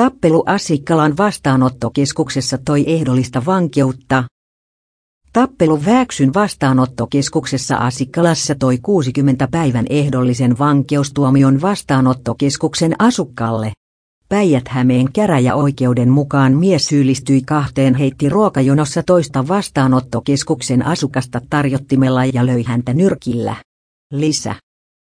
Tappelu Asikkalan vastaanottokeskuksessa toi ehdollista vankeutta. Tappelu Vääksyn vastaanottokeskuksessa Asikkalassa toi 60 päivän ehdollisen vankeustuomion vastaanottokeskuksen asukkaalle. Päijät-Hämeen käräjäoikeuden mukaan mies syyllistyi 2 heittiruokajonossa toista vastaanottokeskuksen asukasta tarjottimella ja löi häntä nyrkillä. Lisä.